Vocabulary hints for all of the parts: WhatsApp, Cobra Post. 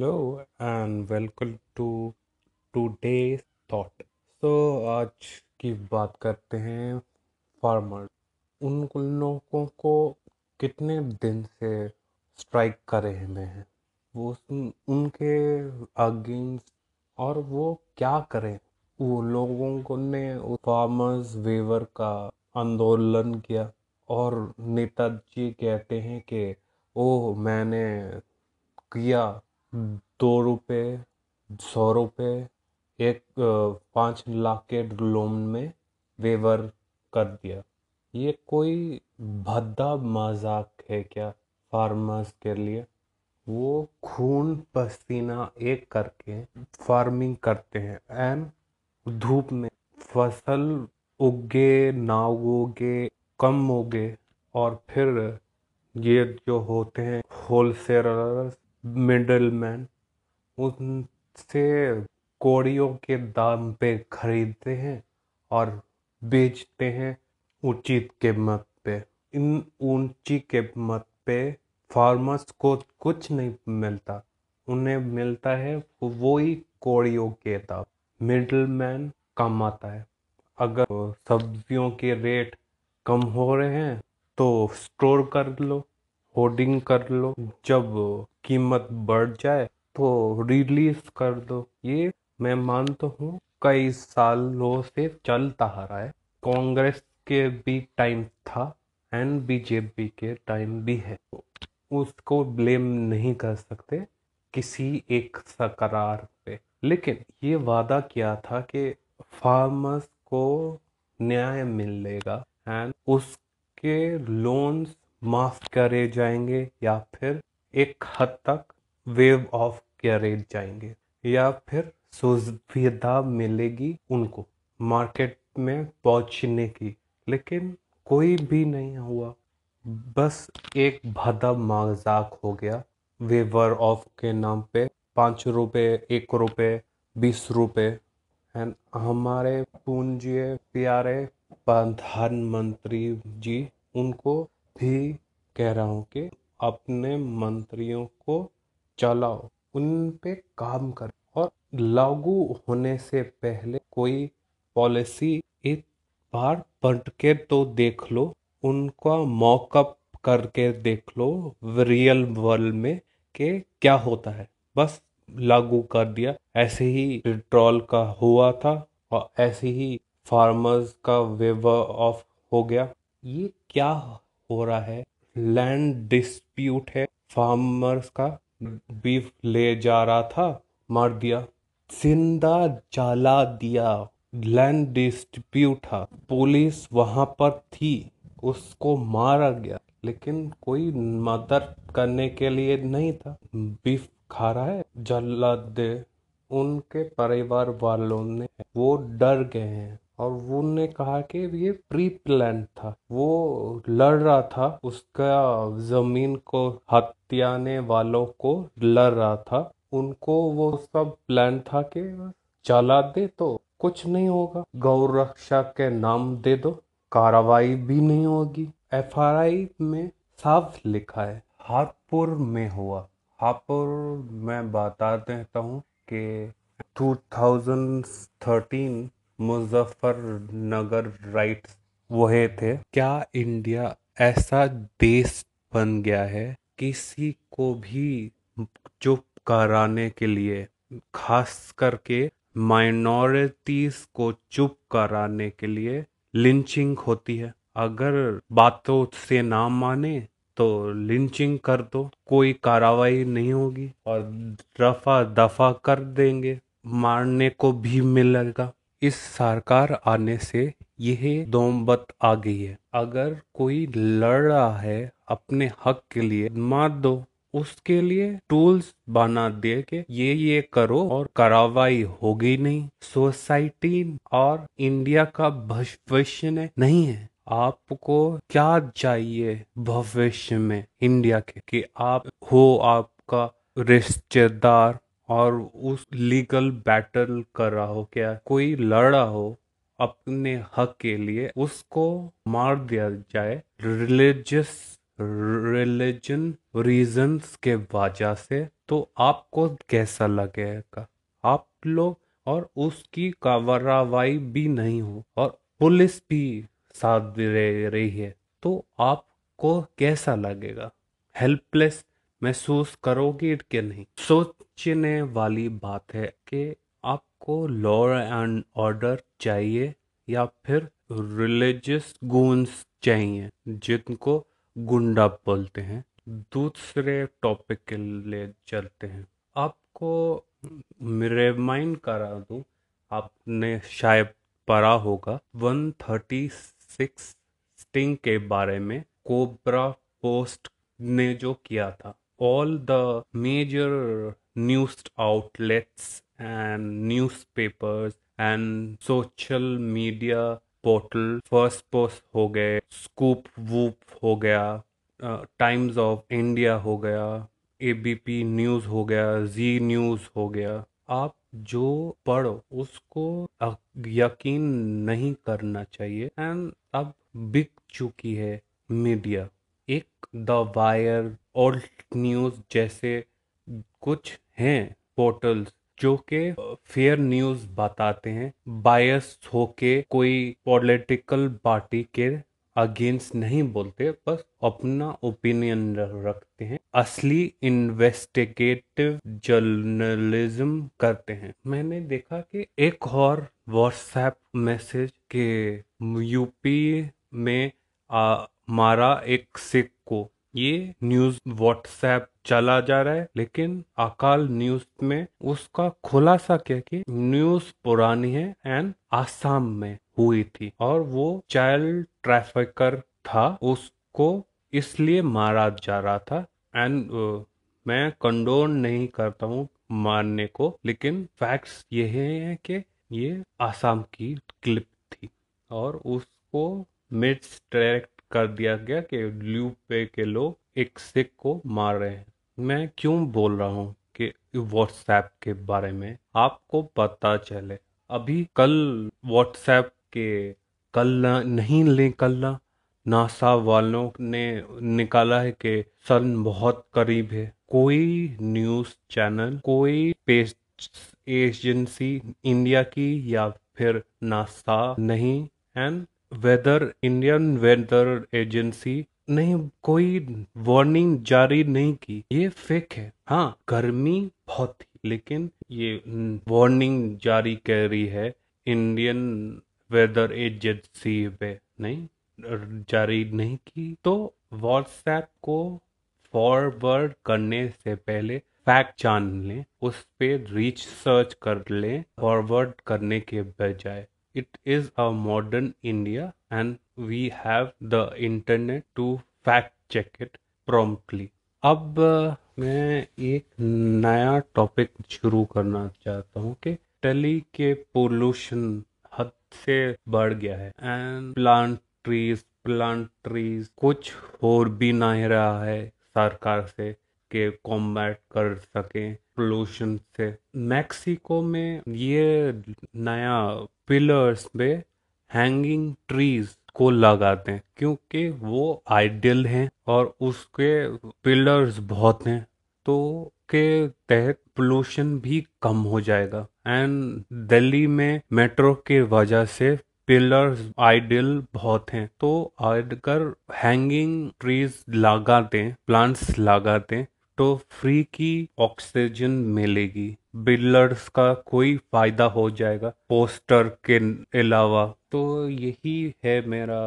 Hello and welcome to today's thought। तो आज की बात करते हैं फार्मर्स। उन लोगों को कितने दिन से स्ट्राइक करे हुए हैं, वो उनके अगेंस्ट और वो क्या करें। वो लोगों को ने फार्मर्स वेवर का आंदोलन किया और नेताजी कहते हैं कि ओ मैंने किया 2 रुपये 100 रुपये 5 लाख के लोन में वेवर कर दिया। ये कोई भद्दा मजाक है क्या फार्मर्स के लिए? वो खून पसीना एक करके फार्मिंग करते हैं एंड धूप में फसल उगे ना उगे कम उगे और फिर ये जो होते हैं होलसेलर्स मिडलमैन उनसे कोड़ियों के दाम पे खरीदते हैं और बेचते हैं उचित कीमत पे। इन ऊंची कीमत पे फार्मर्स को कुछ नहीं मिलता, उन्हें मिलता है वही कोड़ियों के दाम। मिडलमैन कमाता है। अगर सब्जियों के रेट कम हो रहे हैं तो स्टोर कर लो, होर्डिंग कर लो, जब कीमत बढ़ जाए तो रिलीज कर दो। ये मैं मानता हूँ कई सालों से चलता आ रहा है। कांग्रेस के भी टाइम था एंड बीजेपी के टाइम भी है, उसको ब्लेम नहीं कर सकते किसी एक सरकार पे। लेकिन ये वादा किया था कि फार्मर्स को न्याय मिलेगा एंड उसके लोन्स माफ करे जाएंगे या फिर एक हद तक वेव ऑफ करे जाएंगे या फिर सुविधा मिलेगी उनको मार्केट में पहुंचने की। लेकिन कोई भी नहीं हुआ, बस एक भद्दा मजाक हो गया वेवर ऑफ के नाम पे। 5 रुपये 1 रुपये 20 रुपये एंड हमारे पूंजीय प्यारे प्रधानमंत्री जी उनको भी कह रहा हूँ कि अपने मंत्रियों को चलाओ, उन पे काम कर और लागू होने से पहले कोई पॉलिसी एक बार पढ़ के तो देख लो, उनका मॉकअप करके देख लो रियल वर्ल्ड में के क्या होता है। बस लागू कर दिया। ऐसे ही पेट्रोल का हुआ था और ऐसे ही फार्मर्स का वेवर ऑफ हो गया। ये क्या हो रहा है? लैंड डिस्प्यूट है, फार्मर्स का बीफ ले जा रहा था, मार दिया, जिंदा जला दिया। लैंड डिस्प्यूट था, पुलिस वहां पर थी, उसको मारा गया, लेकिन कोई मदद करने के लिए नहीं था। बीफ खा रहा है, जला दे। उनके परिवार वालों ने वो डर गए हैं और वो ने कहा कि ये प्री प्लान था, वो लड़ रहा था, उसका जमीन को हत्याने वालों को लड़ रहा था, उनको वो सब प्लान था कि चला दे तो कुछ नहीं होगा, गौ रक्षा के नाम दे दो, कार्रवाई भी नहीं होगी। एफआरआई में साफ लिखा है। हापुड़ में हुआ, हापुड़ मैं बता देता हूँ कि 2013 मुजफ्फरनगर राइट्स वहे थे। क्या इंडिया ऐसा देश बन गया है किसी को भी चुप कराने के लिए, खास करके माइनॉरिटीज को चुप कराने के लिए लिंचिंग होती है। अगर बातों से ना माने तो लिंचिंग कर दो, कोई कार्रवाई नहीं होगी और रफा दफा कर देंगे, मारने को भी मिलेगा। इस सरकार आने से यह दोमबत आ गई है। अगर कोई लड़ रहा है अपने हक के लिए, मार दो, उसके लिए टूल्स बना दिए कि ये करो और कार्रवाई होगी नहीं। सोसाइटी और इंडिया का भविष्य नहीं है। आपको क्या चाहिए भविष्य में इंडिया के कि आप हो आपका रिश्तेदार और उस लीगल बैटल कर रहा हो, क्या कोई लड़ रहा हो अपने हक के लिए उसको मार दिया जाए, रिलीजियस रिलीजन रीजंस के वजह से, तो आपको कैसा लगेगा आप लोग, और उसकी कार्रवाई भी नहीं हो और पुलिस भी साथ दे रही है, तो आपको कैसा लगेगा? हेल्पलेस महसूस करोगे कि नहीं? सोचने वाली बात है कि आपको लॉ एंड ऑर्डर चाहिए या फिर रिलीजियस गूंस चाहिए जिनको गुंडा बोलते हैं। दूसरे टॉपिक के लिए चलते हैं। आपको रिमाइंड करा दूं, आपने शायद पढ़ा होगा 136 स्टिंग के बारे में कोबरा पोस्ट ने जो किया था। All the major news outlets and newspapers and social media portal, first post हो गए, स्कूप वूप हो गया, टाइम्स ऑफ इंडिया हो गया, एबीपी न्यूज हो गया, जी न्यूज हो गया, आप जो पढ़ो उसको यकीन नहीं करना चाहिए। एंड अब बिक चुकी है मीडिया। एक द वायर, ऑल्ट न्यूज जैसे कुछ हैं पोर्टल्स जो के फेयर न्यूज बताते हैं, बायस होके कोई पॉलिटिकल पार्टी के अगेंस्ट नहीं बोलते, बस अपना ओपिनियन रखते हैं, असली इन्वेस्टिगेटिव जर्नलिज्म करते हैं। मैंने देखा कि एक और व्हाट्सएप मैसेज के यूपी में मारा एक सिख को, ये न्यूज व्हाट्सएप चला जा रहा है, लेकिन अकाल न्यूज में उसका खुलासा किया कि न्यूज पुरानी है एंड आसाम में हुई थी और वो चाइल्ड ट्रैफिकर था, उसको इसलिए मारा जा रहा था। एंड मैं कंडोन नहीं करता हूँ मारने को, लेकिन फैक्ट्स यह है कि ये आसाम की क्लिप थी और उसको मिस डायरेक्ट कर दिया गया कि यूपी के लोग एक सिख को मार रहे हैं। मैं क्यों बोल रहा हूँ कि व्हाट्सएप के बारे में आपको पता चले। अभी कल व्हाट्सएप के निकलना नासा वालों ने निकाला है कि सन बहुत करीब है। कोई न्यूज चैनल, कोई पेज एजेंसी इंडिया की या फिर नासा नहीं, and weather Indian weather agency नहीं, कोई वार्निंग जारी नहीं की। ये फेक है। हाँ, गर्मी बहुत थी, लेकिन ये वार्निंग जारी कर रही है इंडियन वेदर एजेंसी पे, नहीं जारी नहीं की। तो व्हाट्सएप को फॉरवर्ड करने से पहले फैक्ट जान लें, उस पर रिसर्च कर लें फॉरवर्ड करने के बजाय। It is a modern India and we have the internet to fact check it promptly. अब मैं एक नया टॉपिक शुरू करना चाहता हूँ कि दिल्ली के पोल्यूशन हद से बढ़ गया है एंड प्लांट ट्रीज कुछ और भी नहीं रहा है सरकार से के कॉम्बैट कर सकें पोल्यूशन से। मैक्सिको में ये नया पिलर्स में हैंगिंग ट्रीज को लगाते हैं क्योंकि वो आइडियल हैं और उसके पिलर्स बहुत हैं, तो के तहत पोल्यूशन भी कम हो जाएगा। एंड दिल्ली में मेट्रो के वजह से पिलर्स आइडियल बहुत हैं, तो अगर हैंगिंग ट्रीज लगाते हैं, प्लांट्स लगाते हैं, तो फ्री की ऑक्सीजन मिलेगी, बिल्डर्स का कोई फायदा हो जाएगा पोस्टर के अलावा। तो यही है मेरा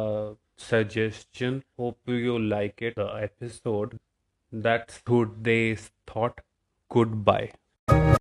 suggestion. Hope you like it episode. That's today's thought. Good bye.